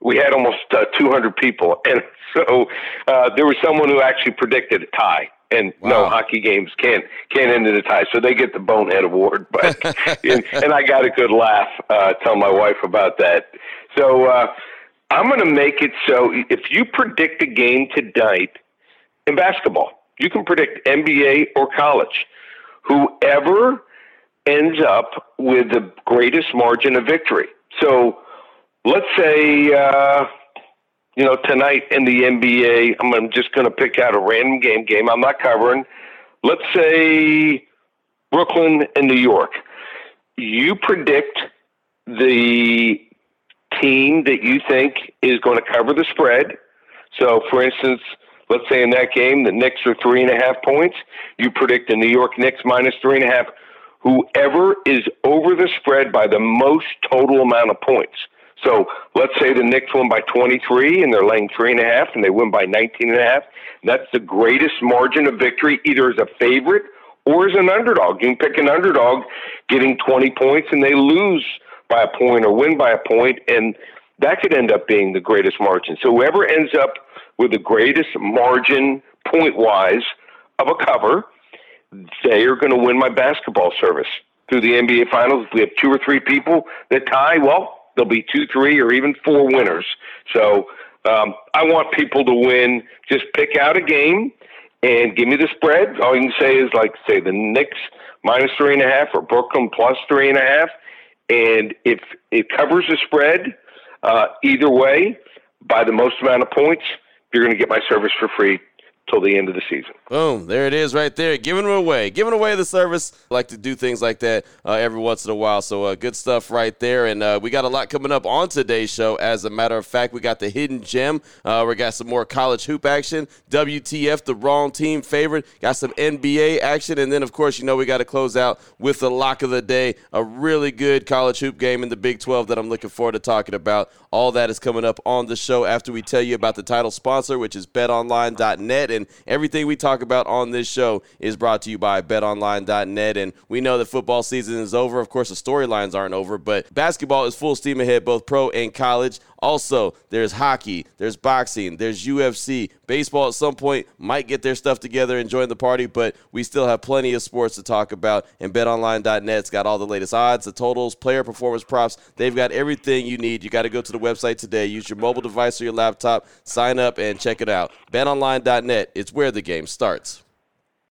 we had almost 200 people. And so there was someone who actually predicted a tie. And wow. No, hockey games can't end in a tie. So they get the bonehead award. But and I got a good laugh telling my wife about that. So I'm going to make it so if you predict a game tonight in basketball, you can predict NBA or college. Whoever ends up with the greatest margin of victory. So let's say, you know, tonight in the NBA, I'm just going to pick out a random game I'm not covering. Let's say Brooklyn and New York. You predict the team that you think is going to cover the spread. So, for instance, let's say in that game, the Knicks are 3.5 points. You predict the New York Knicks minus 3.5. Whoever is over the spread by the most total amount of points. So let's say the Knicks win by 23 and they're laying 3.5 and they win by 19.5. That's the greatest margin of victory, either as a favorite or as an underdog. You can pick an underdog getting 20 points and they lose by a point or win by a point, and that could end up being the greatest margin. So whoever ends up with the greatest margin point-wise of a cover, they are going to win my basketball service through the NBA Finals. If we have two or three people that tie, well, There'll be 2, 3, or even 4 winners. So I want people to win. Just pick out a game and give me the spread. All you can say is, like, say the Knicks -3.5 or Brooklyn +3.5. And if it covers the spread, either way, by the most amount of points, you're going to get my service for free till the end of the season. Boom. There it is right there. Giving it away. Giving away the service. I like to do things like that every once in a while. So good stuff right there. And we got a lot coming up on today's show. As a matter of fact, we got the hidden gem. We got some more college hoop action. WTF, the wrong team favorite. Got some NBA action. And then, of course, you know we got to close out with the lock of the day. A really good college hoop game in the Big 12 that I'm looking forward to talking about. All that is coming up on the show after we tell you about the title sponsor, which is BetOnline.net. And everything we talk about on this show is brought to you by BetOnline.net. And we know that football season is over. Of course, the storylines aren't over, but basketball is full steam ahead, both pro and college. Also, there's hockey, there's boxing, there's UFC. Baseball at some point might get their stuff together and join the party, but we still have plenty of sports to talk about. And BetOnline.net's got all the latest odds, the totals, player performance props. They've got everything you need. You got to go to the website today. Use your mobile device or your laptop. Sign up and check it out. BetOnline.net. It's where the game starts.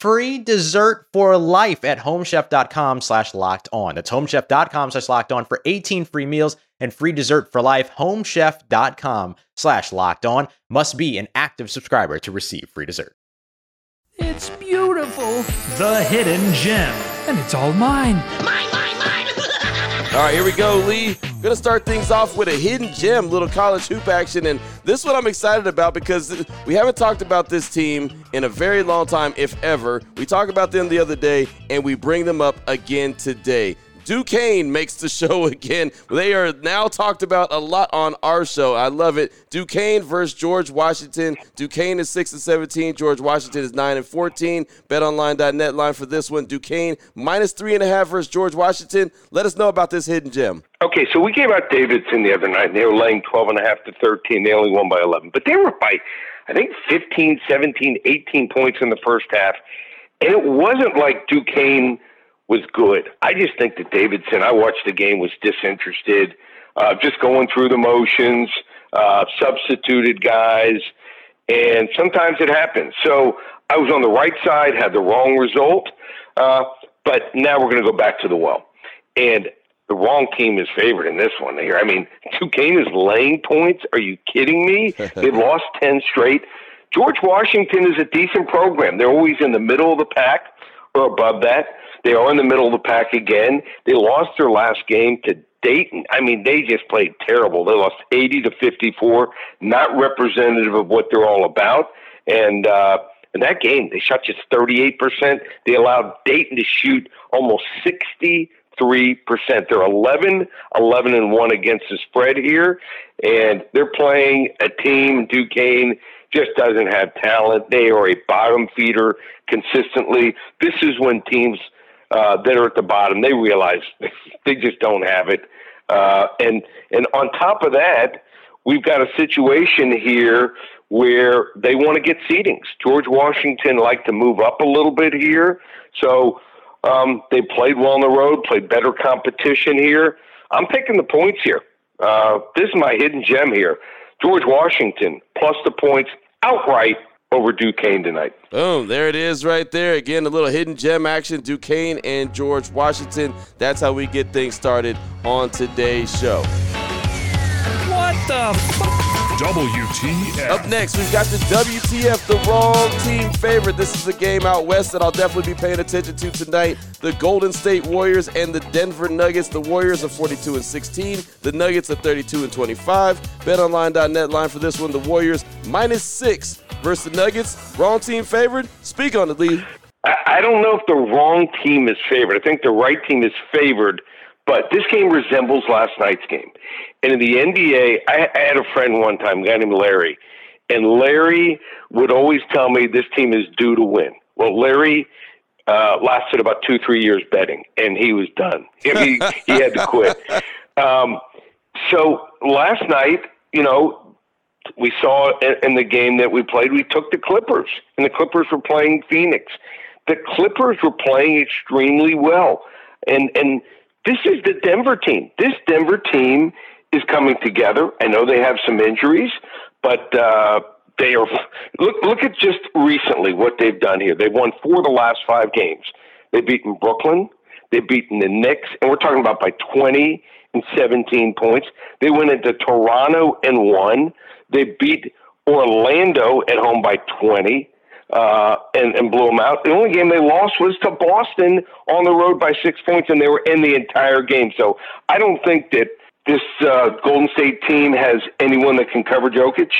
free dessert for life at homechef.com/lockedon. That's homechef.com/lockedon for 18 free meals and free dessert for life. Homechef.com/lockedon. Must be an active subscriber to receive free dessert. It's beautiful. The hidden gem. And it's all mine. Mine. All right, here we go, Lee. Going to start things off with a hidden gem, little college hoop action. And this one I'm excited about because we haven't talked about this team in a very long time, if ever. We talked about them the other day, and we bring them up again today. Duquesne makes the show again. They are now talked about a lot on our show. I love it. Duquesne versus George Washington. Duquesne is 6-17. George Washington is 9-14. BetOnline.net line for this one. Duquesne -3.5 versus George Washington. Let us know about this hidden gem. Okay, so we gave out Davidson the other night, and they were laying 12.5 to 13. They only won by 11. But they were by, I think, 15, 17, 18 points in the first half. And it wasn't like Duquesne was good. I just think that Davidson, I watched the game, was disinterested, just going through the motions, substituted guys, and sometimes it happens. So I was on the right side, had the wrong result, but now we're going to go back to the well. And the wrong team is favored in this one here. I mean, Duquesne is laying points. Are you kidding me? They've lost 10 straight. George Washington is a decent program. They're always in the middle of the pack or above that. They are in the middle of the pack again. They lost their last game to Dayton. I mean, they just played terrible. They lost 80-54, not representative of what they're all about. And in that game, they shot just 38%. They allowed Dayton to shoot almost 63%. They're 11-1 against the spread here. And they're playing a team, Duquesne, just doesn't have talent. They are a bottom feeder consistently. This is when teams that are at the bottom, they realize they just don't have it. And on top of that, we've got a situation here where they want to get seedings. George Washington liked to move up a little bit here. So they played well on the road, played better competition here. I'm picking the points here. This is my hidden gem here. George Washington plus the points outright over Duquesne tonight. Boom, there it is right there. Again, a little hidden gem action, Duquesne and George Washington. That's how we get things started on today's show. What the f***? WTF. Up next, we've got the WTF, the wrong team favorite. This is a game out west that I'll definitely be paying attention to tonight. The Golden State Warriors and the Denver Nuggets. The Warriors are 42-16. The Nuggets are 32-25. BetOnline.net line for this one. The Warriors -6 versus the Nuggets. Wrong team favorite. Speak on it, Lee. I don't know if the wrong team is favored. I think the right team is favored, but this game resembles last night's game. And in the NBA, I had a friend one time, a guy named Larry, and Larry would always tell me this team is due to win. Well, Larry lasted about 2-3 years betting, and he was done. I mean, he had to quit. So last night, you know, we saw in the game that we played, we took the Clippers, and the Clippers were playing Phoenix. The Clippers were playing extremely well. And this is the Denver team. This Denver team is coming together. I know they have some injuries, but they are – look at just recently what they've done here. They've won 4 of the last 5 games. They've beaten Brooklyn. They've beaten the Knicks, and we're talking about by 20 and 17 points. They went into Toronto and won. They beat Orlando at home by 20 and blew them out. The only game they lost was to Boston on the road by 6 points, and they were in the entire game. So I don't think that this Golden State team has anyone that can cover Jokic.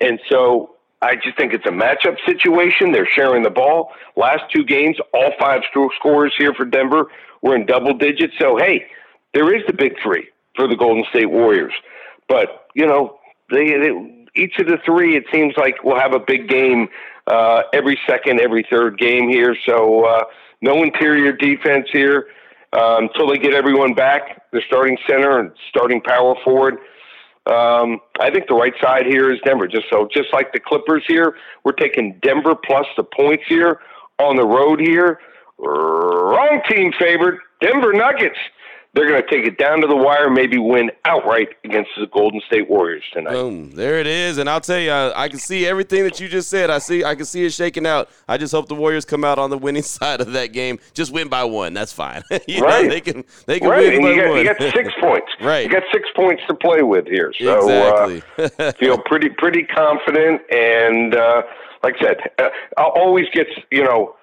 And so I just think it's a matchup situation. They're sharing the ball. Last 2 games, all 5 scorers here for Denver were in double digits. So, hey, there is the big three for the Golden State Warriors. But, you know, they each of the three, it seems like, will have a big game every second, every third game here. So no interior defense here until they get everyone back, the starting center and starting power forward. I think the right side here is Denver. Just like the Clippers here, we're taking Denver plus the points here on the road here. Wrong team favored, Denver Nuggets. They're going to take it down to the wire, maybe win outright against the Golden State Warriors tonight. Boom. There it is. And I'll tell you, I can see everything that you just said. I can see it shaking out. I just hope the Warriors come out on the winning side of that game. Just win by 1. That's fine. Right. Know, they can right. win and by you got, 1. You got 6 points. Right. You got 6 points to play with here. So, exactly. Feel pretty confident. And like I said, I'll always get, you know,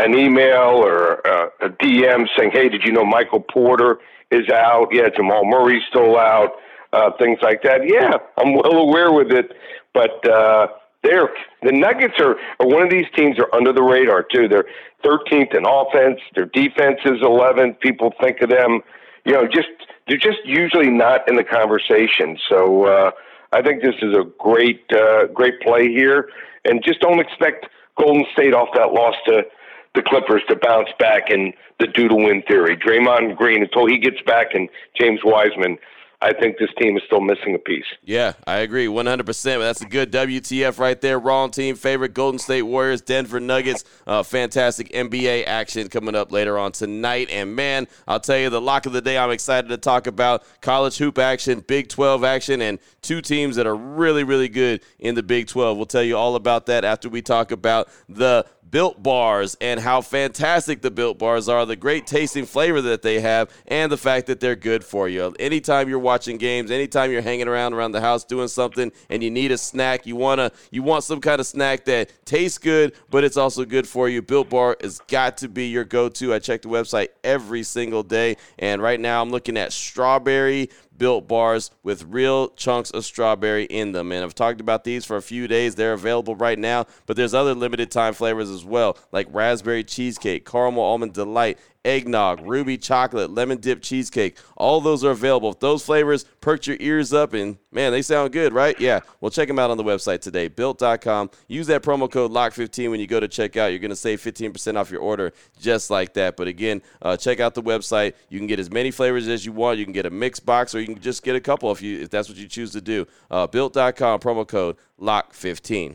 an email or a DM saying, hey, did you know Michael Porter is out? Yeah, Jamal Murray's still out, things like that. Yeah, I'm well aware with it. But the Nuggets are one of these teams are under the radar, too. They're 13th in offense. Their defense is 11th. People think of them, you know, they're just usually not in the conversation. So I think this is a great play here. And just don't expect Golden State off that loss to the Clippers to bounce back in the due-to-win theory. Draymond Green, until he gets back, and James Wiseman, I think this team is still missing a piece. Yeah, I agree 100%. That's a good WTF right there. Wrong team favorite, Golden State Warriors, Denver Nuggets. Fantastic NBA action coming up later on tonight. And, man, I'll tell you, the lock of the day I'm excited to talk about, college hoop action, Big 12 action, and two teams that are really, really good in the Big 12. We'll tell you all about that after we talk about the Built Bars and how fantastic the Built Bars are, the great tasting flavor that they have, and the fact that they're good for you. Anytime you're watching games, anytime you're hanging around the house doing something and you need a snack, you want some kind of snack that tastes good, but it's also good for you, Built Bar has got to be your go-to. I check the website every single day, and right now I'm looking at strawberry Built Bars with real chunks of strawberry in them. And I've talked about these for a few days. They're available right now, but there's other limited time flavors as well, like raspberry cheesecake, caramel almond delight, eggnog, ruby chocolate, lemon dip cheesecake. All those are available. If those flavors perked your ears up, and, man, they sound good, right? Yeah. Well, check them out on the website today, built.com. Use that promo code LOCK15 when you go to checkout. You're going to save 15% off your order just like that. But, again, check out the website. You can get as many flavors as you want. You can get a mixed box, or you can just get a couple if that's what you choose to do. Built.com, promo code LOCK15.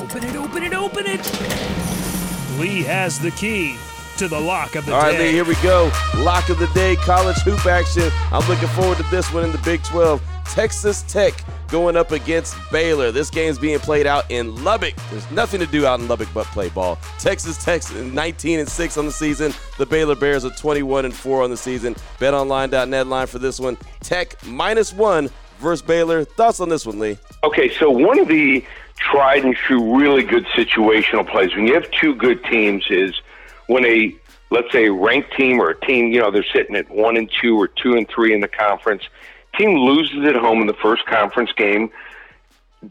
Open it, open it, open it. Lee has the key to the lock of the day. All right, Lee, here we go. Lock of the day, college hoop action. I'm looking forward to this one in the Big 12. Texas Tech going up against Baylor. This game's being played out in Lubbock. There's nothing to do out in Lubbock but play ball. Texas Tech 19-6 on the season. The Baylor Bears are 21-4 on the season. BetOnline.net line for this one. Tech -1 versus Baylor. Thoughts on this one, Lee? Okay, so one of the tried and true, really good situational plays when you have two good teams is when a, let's say, a ranked team or a team, you know, they're sitting at 1-2 or 2-3 in the conference. Team loses at home in the first conference game.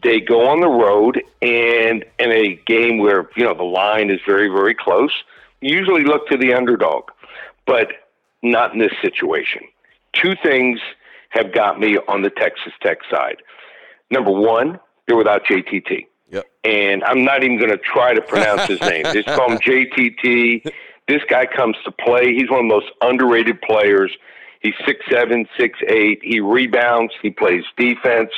They go on the road, and in a game where, you know, the line is very, very close, you usually look to the underdog, but not in this situation. Two things have got me on the Texas Tech side. Number one, they're without JTT. Yep. And I'm not even going to try to pronounce his name. Just call him JTT. This guy comes to play. He's one of the most underrated players. He's 6'7", 6'8". He rebounds. He plays defense.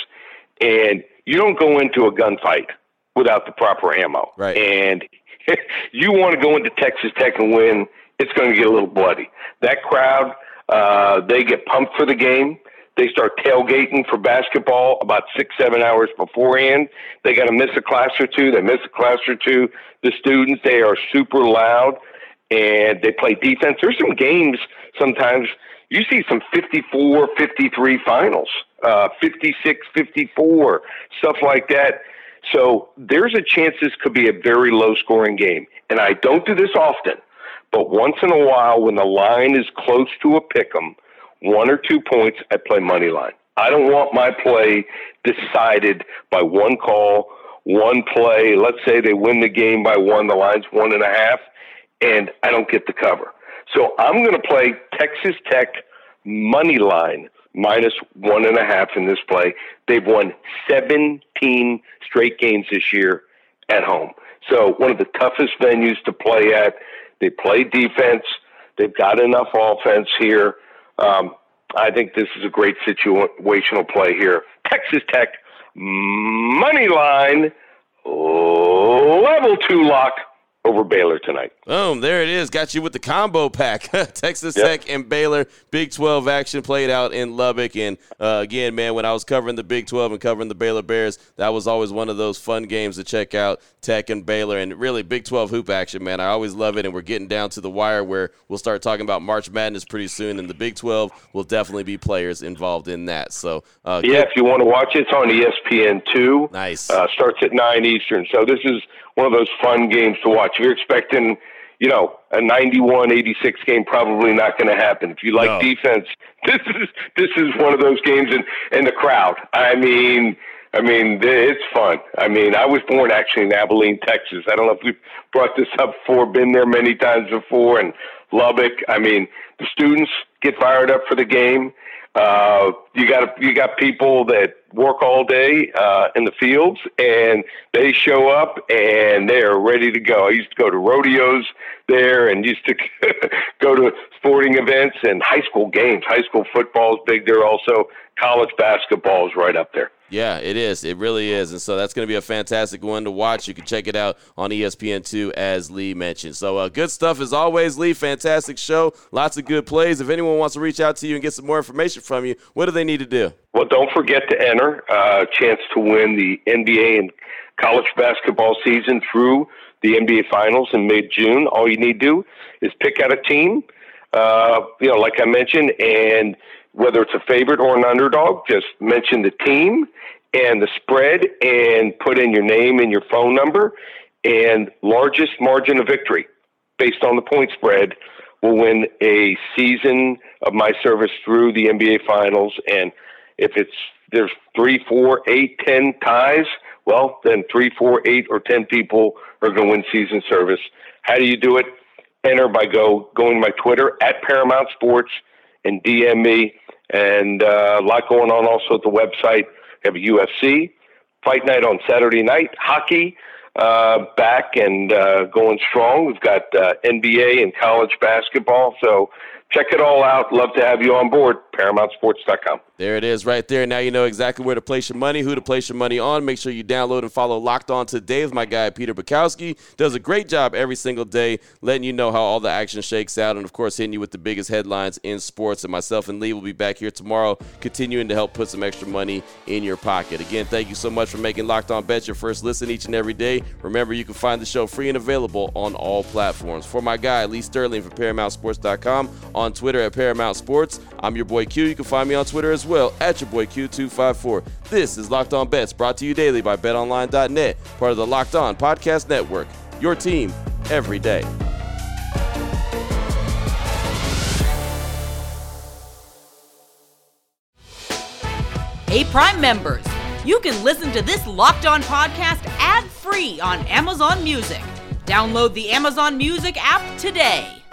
And you don't go into a gunfight without the proper ammo. Right. And you want to go into Texas Tech and win, it's going to get a little bloody. That crowd, they get pumped for the game. They start tailgating for basketball about 6-7 hours beforehand. They got to miss a class or two. They miss a class or two. The students, they are super loud, and they play defense. There's some games sometimes. You see some 54-53 finals, 56-54, stuff like that. So there's a chance this could be a very low-scoring game. And I don't do this often, but once in a while when the line is close to a pick-em, 1 or 2 points, I play money line. I don't want my play decided by one call, one play. Let's say they win the game by one, the line's 1.5, and I don't get the cover. So I'm going to play Texas Tech money line -1.5 in this play. They've won 17 straight games this year at home. So one of the toughest venues to play at. They play defense. They've got enough offense here. I think this is a great situational play here. Texas Tech money line -2 lock over Baylor tonight. Boom, there it is. Got you with the combo pack. Texas Tech and Baylor. Big 12 action played out in Lubbock. And again, man, when I was covering the Big 12 and covering the Baylor Bears, that was always one of those fun games to check out. Tech and Baylor, and really Big 12 hoop action, man. I always love it, and we're getting down to the wire where we'll start talking about March Madness pretty soon, and the Big 12 will definitely be players involved in that. So, if you want to watch it, it's on ESPN2. Nice. Starts at 9 Eastern. So this is one of those fun games to watch. If you're expecting, you know, a 91-86 game, probably not going to happen. If you like defense, this is one of those games, and the crowd. I mean, it's fun. I mean, I was born actually in Abilene, Texas. I don't know if we've brought this up before, been there many times before, and Lubbock. I mean, the students get fired up for the game. You got people that work all day in the fields, and they show up, and they are ready to go. I used to go to rodeos there and used to go to sporting events and high school games. High school football is big there also. College basketball is right up there. Yeah, it is. It really is. And so that's going to be a fantastic one to watch. You can check it out on ESPN2, as Lee mentioned. So good stuff as always, Lee. Fantastic show. Lots of good plays. If anyone wants to reach out to you and get some more information from you, what do they need to do? Well, don't forget to enter a chance to win the NBA and college basketball season through the NBA Finals in mid-June. All you need to do is pick out a team, like I mentioned, and whether it's a favorite or an underdog, just mention the team and the spread and put in your name and your phone number, and largest margin of victory based on the point spread will win a season of my service through the NBA Finals. And if there's 3, 4, 8, 10 ties, well, then 3, 4, 8, or 10 people are going to win season service. How do you do it? Enter by going to my Twitter at Paramount Sports and DM me. And a lot going on also at the website. We have a UFC fight night on Saturday night, hockey back and going strong. We've got NBA and college basketball. So check it all out. Love to have you on board. ParamountSports.com. There it is right there. Now you know exactly where to place your money, who to place your money on. Make sure you download and follow Locked On Today with my guy, Peter Bukowski. Does a great job every single day letting you know how all the action shakes out and, of course, hitting you with the biggest headlines in sports. And myself and Lee will be back here tomorrow continuing to help put some extra money in your pocket. Again, thank you so much for making Locked On Bets your first listen each and every day. Remember, you can find the show free and available on all platforms. For my guy, Lee Sterling from ParamountSports.com, on Twitter at Paramount Sports, I'm your boy Q. You can find me on Twitter as well at your boy Q254. This is Locked On Bets, brought to you daily by BetOnline.net, part of the Locked On Podcast Network, your team every day. Hey, Prime members, you can listen to this Locked On podcast ad-free on Amazon Music. Download the Amazon Music app today.